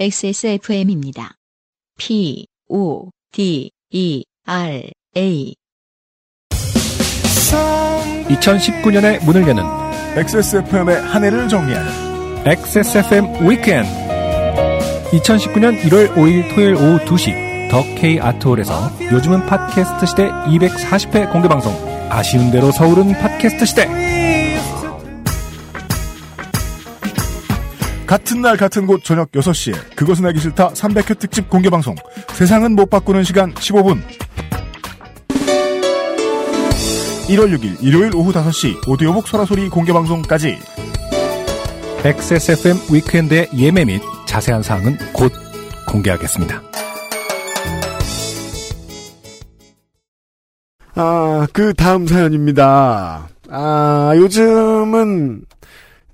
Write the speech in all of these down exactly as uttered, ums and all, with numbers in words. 엑스에스에프엠입니다. 피 오 디 이 알 에이 이천십구 년에 문을 여는 엑스에스에프엠의 한 해를 정리하는 엑스에스에프엠 위켄드 이천십구 년 일월 오일 토요일 오후 두 시 더 K 아트홀에서 요즘은 팟캐스트 시대 이백사십 회 공개방송 아쉬운 대로 서울은 팟캐스트 시대 같은 날 같은 곳 저녁 여섯 시에 그것은 알기 싫다 삼백 회 특집 공개방송 세상은 못 바꾸는 시간 십오 분 일월 육일 일요일 오후 다섯 시 오디오북 소라소리 공개방송까지 엑스에스에프엠 위크엔드의 예매 및 자세한 사항은 곧 공개하겠습니다. 아, 그 다음 사연입니다. 아, 요즘은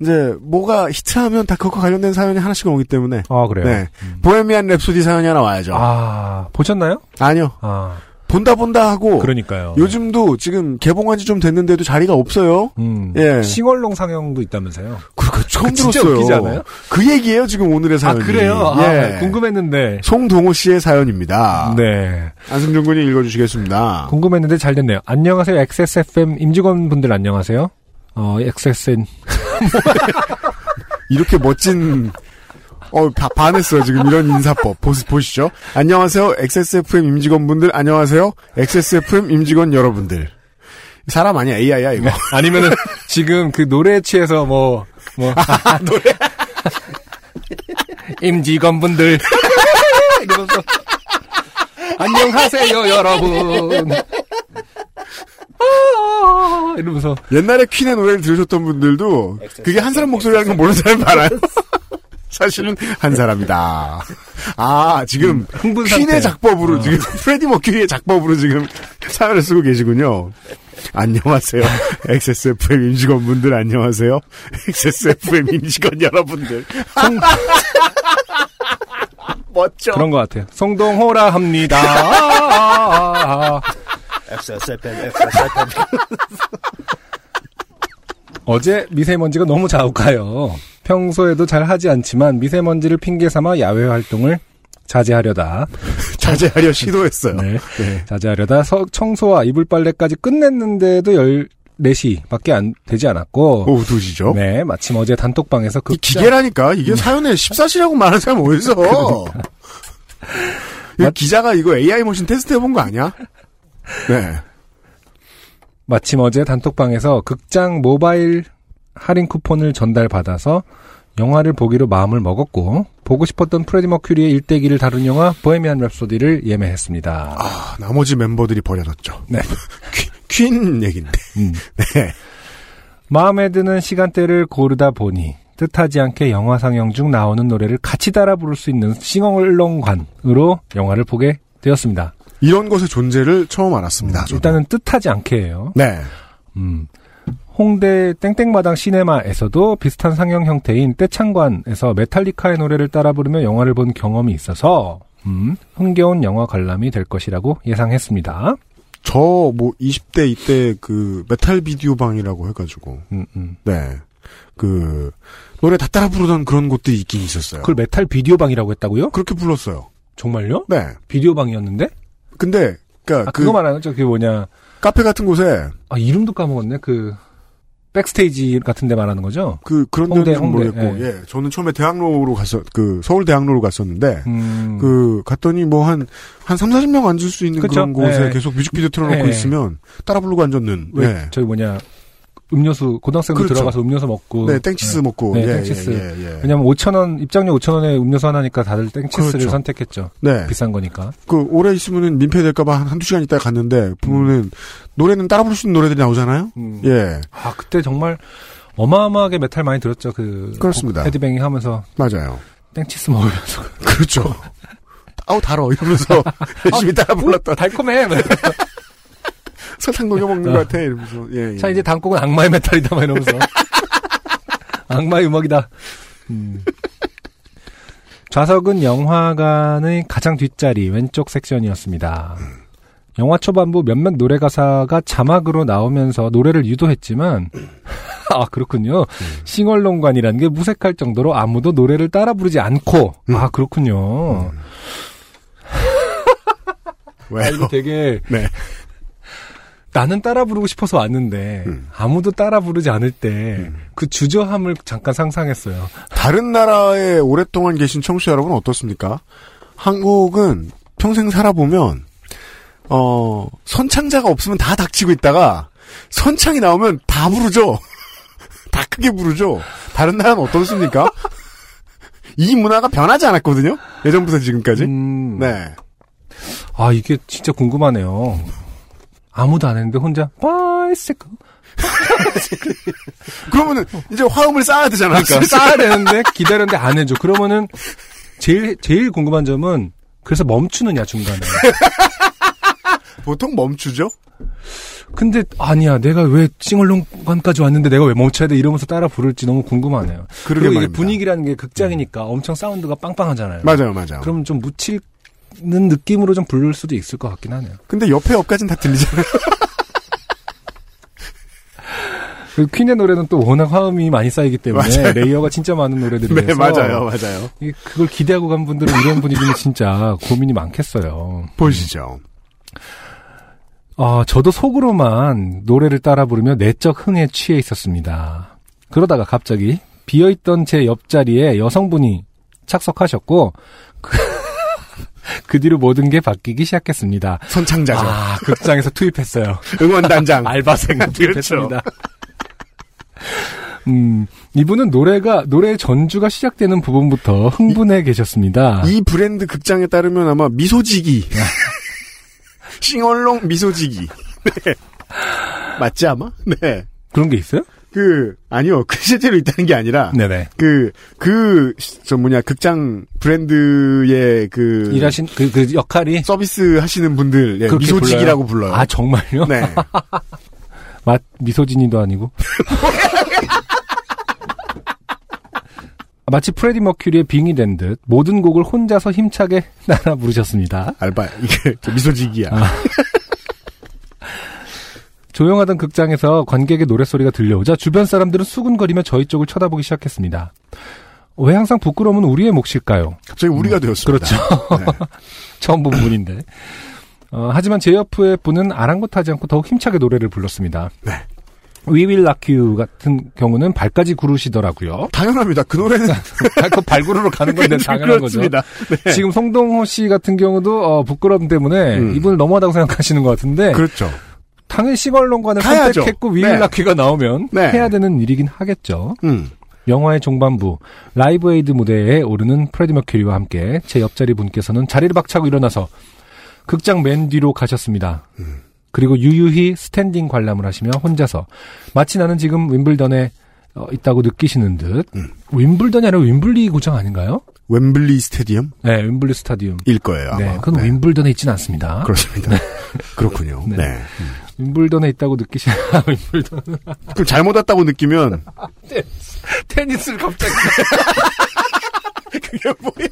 이제 뭐가 히트하면 다 그것과 관련된 사연이 하나씩 오기 때문에. 아, 그래요? 네. 음. 보헤미안 랩소디 사연이 하나 와야죠. 아, 보셨나요? 아니요. 아. 본다 본다 하고 그러니까요. 요즘도 지금 개봉한 지 좀 됐는데도 자리가 없어요. 음. 예. 싱얼롱 상영도 있다면서요. 그거 처음 들었어요. 진짜 웃기지 않아요? 그 얘기예요, 지금 오늘의 사연이. 아, 그래요? 예. 아, 궁금했는데. 송동호 씨의 사연입니다. 네. 안승준 군이 읽어주시겠습니다. 궁금했는데 잘 됐네요. 안녕하세요. 엑스에스에프엠 임직원분들 안녕하세요. 어, 엑스에스엔. 이렇게 멋진... 어, 다 반했어요. 지금 이런 인사법. 보시, 보시죠. 안녕하세요. 엑스에스에프엠 임직원분들. 안녕하세요. 엑스에스에프엠 임직원 여러분들. 사람 아니야. 에이아이야, 이거. 아니면은, 지금 그 노래에 취해서 뭐, 뭐. 아, 노래? 임직원분들. 이러면서. 안녕하세요, 여러분. 이러면서. 옛날에 퀸의 노래를 들으셨던 분들도 그게 한 사람 목소리라는 건 모르는 사람이 많아요. 사실은 한 사람이다. 아, 지금 음, 퀸의 상태. 작법으로 어. 지금 프레디 머큐리의 작법으로 지금 사연을 쓰고 계시군요. 안녕하세요. 엑스에스에프엠 임직원분들 안녕하세요. 엑스에스에프엠 임직원 여러분들. 송... 멋져. 그런 것 같아요. 송동호라 합니다. 아, 아, 아. 엑스에스에프엠, 엑스에스에프엠. 어제 미세먼지가 너무 자욱하여 평소에도 잘 하지 않지만 미세먼지를 핑계 삼아 야외 활동을 자제하려다. 자제하려 시도했어요. 네. 네. 자제하려다 청소와 이불 빨래까지 끝냈는데도 열네 시밖에 안 되지 않았고. 오후 두 시죠? 네. 마침 어제 단톡방에서 그. 극장... 기계라니까. 이게 사연에 십사 시라고 말하는 사람 어디서. 그러니까. 마... 기자가 이거 에이아이 머신 테스트 해본 거 아니야? 네. 마침 어제 단톡방에서 극장 모바일 할인 쿠폰을 전달받아서 영화를 보기로 마음을 먹었고 보고 싶었던 프레디 머큐리의 일대기를 다룬 영화 보헤미안 랩소디를 예매했습니다. 아, 나머지 멤버들이 버려졌죠. 네. 퀸 얘긴데. 음. 네. 마음에 드는 시간대를 고르다 보니 뜻하지 않게 영화 상영 중 나오는 노래를 같이 따라 부를 수 있는 싱얼롱관으로 영화를 보게 되었습니다. 이런 것의 존재를 처음 알았습니다. 음, 일단은 뜻하지 않게예요. 네. 음. 홍대 땡땡마당 시네마에서도 비슷한 상영 형태인 떼창관에서 메탈리카의 노래를 따라 부르며 영화를 본 경험이 있어서 음, 흥겨운 영화 관람이 될 것이라고 예상했습니다. 저 뭐 이십 대 이때 그 메탈 비디오방이라고 해가지고 음, 음. 네. 그 노래 다 따라 부르던 그런 곳들이 있긴 있었어요. 그걸 메탈 비디오방이라고 했다고요? 그렇게 불렀어요. 정말요? 네. 비디오방이었는데? 근데 그러니까 아, 그 그거 말하는 저 그게 뭐냐? 카페 같은 곳에 아 이름도 까먹었네. 그 백스테이지 같은 데 말하는 거죠? 그 그런 데는 모르겠고. 예. 예. 저는 처음에 대학로로 가서 그 서울 대학로로 갔었는데 음. 그 갔더니 뭐 한 한 삼사십 명 앉을 수 있는 그쵸? 그런 곳에 예. 계속 뮤직비디오 틀어 놓고 예. 있으면 따라 부르고 앉았는. 왜 예. 저기 뭐냐? 음료수 고등학생들 그렇죠. 들어가서 음료수 먹고 네 땡치스 네. 먹고 네 예, 땡치스 예, 예, 예. 왜냐하면 오천 원 입장료 오천 원에 음료수 하나니까 다들 땡치스를 그렇죠. 선택했죠. 네 비싼 거니까 그 오래 있으면은 민폐될까봐 한 한두 시간 있다가 갔는데 보면은 음. 노래는 따라 부를 수 있는 노래들이 나오잖아요. 음. 예 아 그때 정말 어마어마하게 메탈 많이 들었죠. 그 그렇습니다. 헤드뱅잉 하면서 맞아요. 땡치스 먹으면서 그렇죠. 아우 달어 이러면서 열심히 따라 불렀다. 달콤해. 설탕 녹여 먹는 것 같아 이러면서 예, 예. 자 이제 다음 곡은 악마의 메탈이다 막 이러면서 악마의 음악이다. 음. 좌석은 영화관의 가장 뒷자리 왼쪽 섹션이었습니다. 영화 초반부 몇몇 노래 가사가 자막으로 나오면서 노래를 유도했지만 아, 그렇군요. 음. 싱얼롱관이라는 게 무색할 정도로 아무도 노래를 따라 부르지 않고. 음. 아, 그렇군요. 음. 아, 이거 되게 네. 나는 따라 부르고 싶어서 왔는데 음. 아무도 따라 부르지 않을 때 그 음. 주저함을 잠깐 상상했어요. 다른 나라에 오랫동안 계신 청취자 여러분 어떻습니까? 한국은 평생 살아보면 어, 선창자가 없으면 다 닥치고 있다가 선창이 나오면 다 부르죠. 다 크게 부르죠. 다른 나라는 어떻습니까? 이 문화가 변하지 않았거든요. 예전부터 지금까지. 음... 네. 아, 이게 진짜 궁금하네요. 아무도 안 했는데 혼자 바이시클. 그러면은 이제 화음을 쌓아야 되잖아. 그러니까 쌓아야 되는데 기다렸는데 안 해줘. 그러면은 제일 제일 궁금한 점은 그래서 멈추느냐 중간에. 보통 멈추죠. 근데 아니야, 내가 왜 싱얼롱관까지 왔는데 내가 왜 멈춰야 돼 이러면서 따라 부를지 너무 궁금하네요. 그리고 이게 분위기라는 게 극장이니까 음. 엄청 사운드가 빵빵하잖아요. 맞아요, 맞아요. 그럼 좀 묻힐 는 느낌으로 좀 부를 수도 있을 것 같긴 하네요. 근데 옆에 옆까지는 다 들리잖아요. 퀸의 노래는 또 워낙 화음이 많이 쌓이기 때문에 맞아요. 레이어가 진짜 많은 노래들이라서 네, 맞아요, 맞아요. 그걸 기대하고 간 분들은 이런 분위기는 진짜 고민이 많겠어요. 보시죠. 어, 저도 속으로만 노래를 따라 부르며 내적 흥에 취해 있었습니다. 그러다가 갑자기 비어있던 제 옆자리에 여성분이 착석하셨고 그 그 뒤로 모든 게 바뀌기 시작했습니다. 선창자죠. 아, 극장에서 투입했어요. 응원단장. 알바생 투입했습니다. 그렇죠. 음, 이분은 노래가, 노래의 전주가 시작되는 부분부터 흥분해 이, 계셨습니다. 이 브랜드 극장에 따르면 아마 미소지기. 싱얼롱 미소지기. 네. 맞지 아마? 네. 그런 게 있어요? 그, 아니요. 그 실제로 있다는 게 아니라. 네네. 그, 그, 저 뭐냐, 극장 브랜드의 그. 일하신, 그, 그 역할이? 서비스 하시는 분들. 예, 미소직이라고 불러요. 아, 정말요? 네. 맞, 미소진이도 아니고. 마치 프레디 머큐리의 빙이 된 듯 모든 곡을 혼자서 힘차게 따라 부르셨습니다. 알바, 이게 미소직이야. 아. 조용하던 극장에서 관객의 노랫소리가 들려오자 주변 사람들은 수근거리며 저희 쪽을 쳐다보기 시작했습니다. 왜 항상 부끄러움은 우리의 몫일까요? 갑자기 우리가 음, 되었습니다. 그렇죠. 네. 처음 본 분인데. 어, 하지만 제 옆의 분은 아랑곳하지 않고 더욱 힘차게 노래를 불렀습니다. 네. We Will Rock You 같은 경우는 발까지 구르시더라고요. 당연합니다. 그 노래는 발구르러 가는 건데 당연한 그렇습니다. 거죠. 네. 지금 송동호 씨 같은 경우도 어, 부끄러움 때문에 음. 이분을 너무하다고 생각하시는 것 같은데 그렇죠. 당연히 싱얼롱관을 선택했고 위일라퀴가 네. 나오면 네. 해야 되는 일이긴 하겠죠. 음. 영화의 종반부 라이브 에이드 무대에 오르는 프레디 머큐리와 함께 제 옆자리 분께서는 자리를 박차고 일어나서 극장 맨 뒤로 가셨습니다. 음. 그리고 유유히 스탠딩 관람을 하시며 혼자서 마치 나는 지금 윈블던에 어, 있다고 느끼시는 듯 음. 윈블던이 아니라 윈블리 고장 아닌가요? 웸블리 스타디움? 네, 웸블리 스타디움. 일 거예요, 아마. 네, 그건 네. 윈블던에 있지는 않습니다. 그렇습니다. 네. 그렇군요. 네. 네. 음. 윈블던에 있다고 느끼시나, 윈블던. 그럼 잘못 왔다고 느끼면. 테니스, 테니스를 갑자기. 그게 뭐야?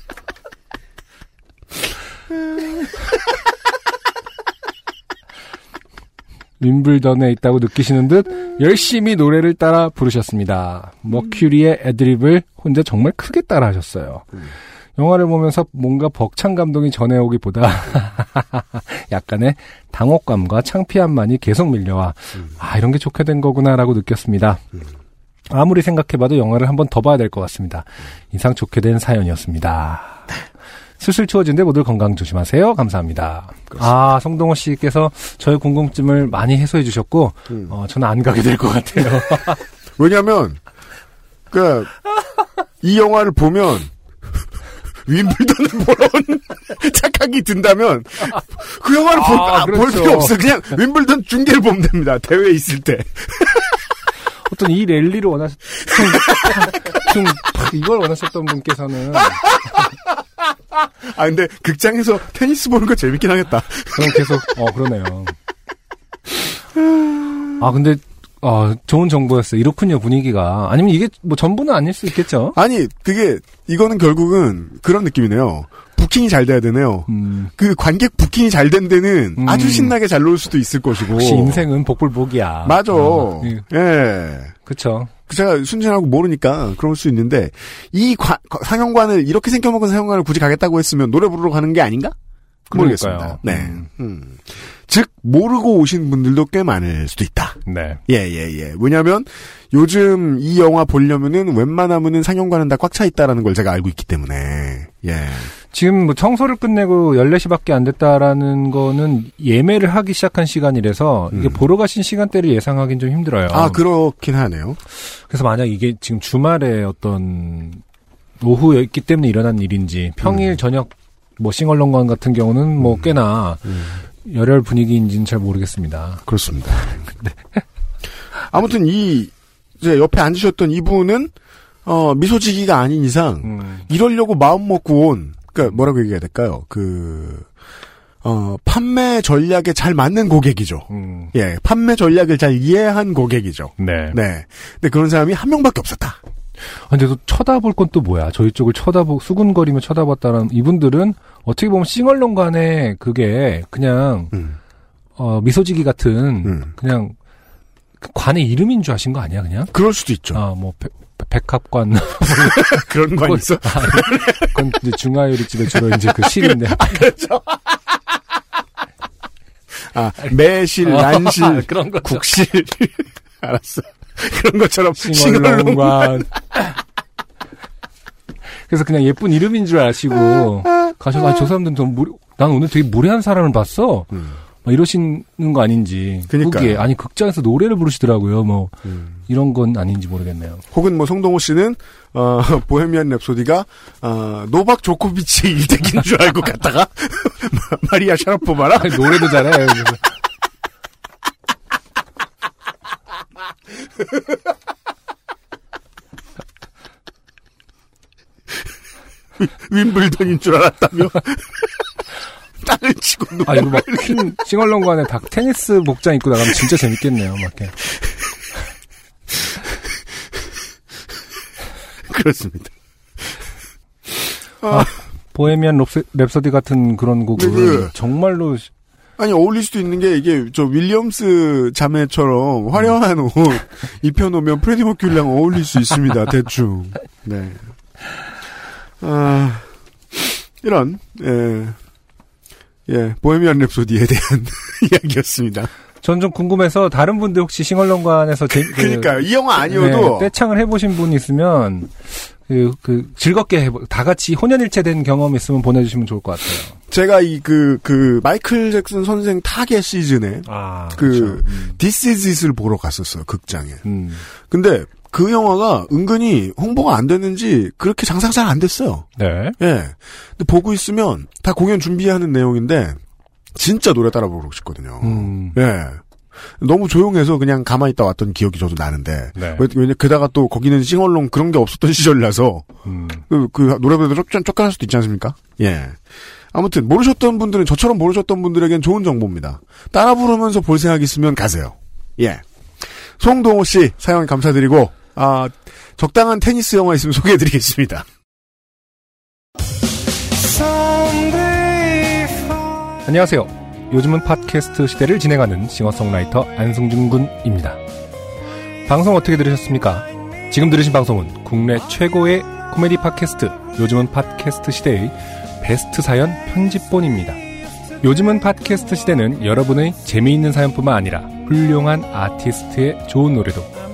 윈블던에 있다고 느끼시는 듯 열심히 노래를 따라 부르셨습니다. 머큐리의 애드립을 혼자 정말 크게 따라 하셨어요. 음. 영화를 보면서 뭔가 벅찬 감동이 전해오기보다 약간의 당혹감과 창피함만이 계속 밀려와 음. 아, 이런 게 좋게 된 거구나라고 느꼈습니다. 음. 아무리 생각해봐도 영화를 한 번 더 봐야 될 것 같습니다. 인상 좋게 된 사연이었습니다. 슬슬 추워지는데 모두 건강 조심하세요. 감사합니다. 그렇습니다. 아, 성동호 씨께서 저의 궁금증을 많이 해소해 주셨고 음. 어, 저는 안 가게 될 것 같아요. 왜냐하면 그러니까 이 영화를 보면 윈블던을 보러 온 착각이 든다면 그 영화를 아, 볼, 아, 그렇죠. 볼 필요 없어. 그냥 윈블던 중계를 보면 됩니다. 대회에 있을 때. 어떤 이 랠리를 원하셨 좀, 이걸 원하셨던 분께서는 아 근데 극장에서 테니스 보는 거 재밌긴 하겠다. 그럼 계속 어 그러네요. 아 근데 어, 좋은 정보였어요. 이렇군요, 분위기가. 아니면 이게 뭐 전부는 아닐 수 있겠죠? 아니, 그게, 이거는 결국은 그런 느낌이네요. 부킹이 잘 돼야 되네요. 음. 그 관객 부킹이 잘 된 데는 음. 아주 신나게 잘 놀 수도 있을 것이고. 역시 인생은 복불복이야. 맞아. 어, 예. 그쵸. 제가 순진하고 모르니까 그럴 수 있는데, 이 관, 상영관을, 이렇게 생겨먹은 상영관을 굳이 가겠다고 했으면 노래 부르러 가는 게 아닌가? 모르겠습니다. 네. 음. 음. 즉, 모르고 오신 분들도 꽤 많을 수도 있다. 네. 예, 예, 예. 왜냐면, 요즘 이 영화 보려면은 웬만하면은 상영관은 다 꽉 차있다라는 걸 제가 알고 있기 때문에, 예. 지금 뭐 청소를 끝내고 열네 시밖에 안 됐다라는 거는 예매를 하기 시작한 시간이라서, 이게 음. 보러 가신 시간대를 예상하긴 좀 힘들어요. 아, 그렇긴 하네요. 그래서 만약 이게 지금 주말에 어떤, 오후였기 때문에 일어난 일인지, 평일 음. 저녁, 뭐, 싱얼롱관 같은 경우는 뭐, 음. 꽤나, 음. 열혈 분위기인지는 잘 모르겠습니다. 그렇습니다. 네. 아무튼 이 이제 옆에 앉으셨던 이분은 어, 미소지기가 아닌 이상 음. 이러려고 마음 먹고 온, 그러니까 뭐라고 얘기해야 될까요? 그 어, 판매 전략에 잘 맞는 고객이죠. 음. 예, 판매 전략을 잘 이해한 고객이죠. 네, 네. 근데 그런 사람이 한 명밖에 없었다. 근데 또 쳐다볼 건 또 뭐야? 저희 쪽을 쳐다보 수군거리며 쳐다봤다라는 이분들은 어떻게 보면 싱얼롱간에 그게 그냥 음. 어, 미소지기 같은 음. 그냥 관의 이름인 줄 아신 거 아니야 그냥? 그럴 수도 있죠. 아, 뭐 백, 백합관 그런 관 있어? 아, 그건 이제 중화요리집에 주로 이제 그 실인데. 아, 그렇죠. 아, 매실, 난실, 어, 그런 거죠. 국실. 알았어. 그런 것처럼 싱얼롱관. 그래서 그냥 예쁜 이름인 줄 아시고 가셔서 아, 저 사람들은 좀 무리, 난 오늘 되게 무례한 사람을 봤어. 음. 막 이러시는 거 아닌지. 그러니까 후기에, 아니 극장에서 노래를 부르시더라고요. 뭐 음. 이런 건 아닌지 모르겠네요. 혹은 뭐 성동호 씨는 어, 보헤미안 랩소디가 어, 노박 조코비치 일대기인 줄 알고 갔다가 마리아 샤라포바라 노래도 잘해. 윈블던인 줄 알았다며 땅을 치고 놀아. 아, 이거 막 퀸, 싱얼롱관에 닭 테니스 복장 입고 나가면 진짜 재밌겠네요. 막 이렇게. 그렇습니다. 아, 아, 보헤미안 랩소디 같은 그런 곡을 네, 네. 정말로. 아니, 어울릴 수도 있는 게, 이게, 저, 윌리엄스 자매처럼 화려한 옷 입혀놓으면 프레디 머큐리랑 어울릴 수 있습니다, 대충. 네. 아, 이런, 예. 예, 보헤미안 랩소디에 대한 이야기였습니다. 전 좀 궁금해서, 다른 분들 혹시 싱얼롱관에서 제, 그, 그니까요. 이 영화 아니어도. 네, 떼창을 해보신 분 있으면, 그, 그, 즐겁게 해보, 다 같이 혼연일체된 경험 있으면 보내주시면 좋을 것 같아요. 제가 이, 그, 그, 마이클 잭슨 선생 타겟 시즌에, 아, 그, 음. This is it을 보러 갔었어요, 극장에. 음. 근데 그 영화가 은근히 홍보가 안 됐는지 그렇게 장사가 잘 안 됐어요. 네. 예. 근데 보고 있으면 다 공연 준비하는 내용인데, 진짜 노래 따라 부르고 싶거든요. 음. 예. 너무 조용해서 그냥 가만히 있다 왔던 기억이 저도 나는데. 네. 왜냐, 게다가 또 거기는 싱얼롱 그런 게 없었던 시절이라서, 음. 그, 그 노래보다 쫓겨날 수도 있지 않습니까? 예. 아무튼, 모르셨던 분들은, 저처럼 모르셨던 분들에겐 좋은 정보입니다. 따라 부르면서 볼 생각 있으면 가세요. 예. 송동호 씨, 사연 감사드리고, 아, 적당한 테니스 영화 있으면 소개해드리겠습니다. 안녕하세요. 요즘은 팟캐스트 시대를 진행하는 싱어송라이터 안승준 군입니다. 방송 어떻게 들으셨습니까? 지금 들으신 방송은 국내 최고의 코미디 팟캐스트 요즘은 팟캐스트 시대의 베스트 사연 편집본입니다. 요즘은 팟캐스트 시대는 여러분의 재미있는 사연뿐만 아니라 훌륭한 아티스트의 좋은 노래도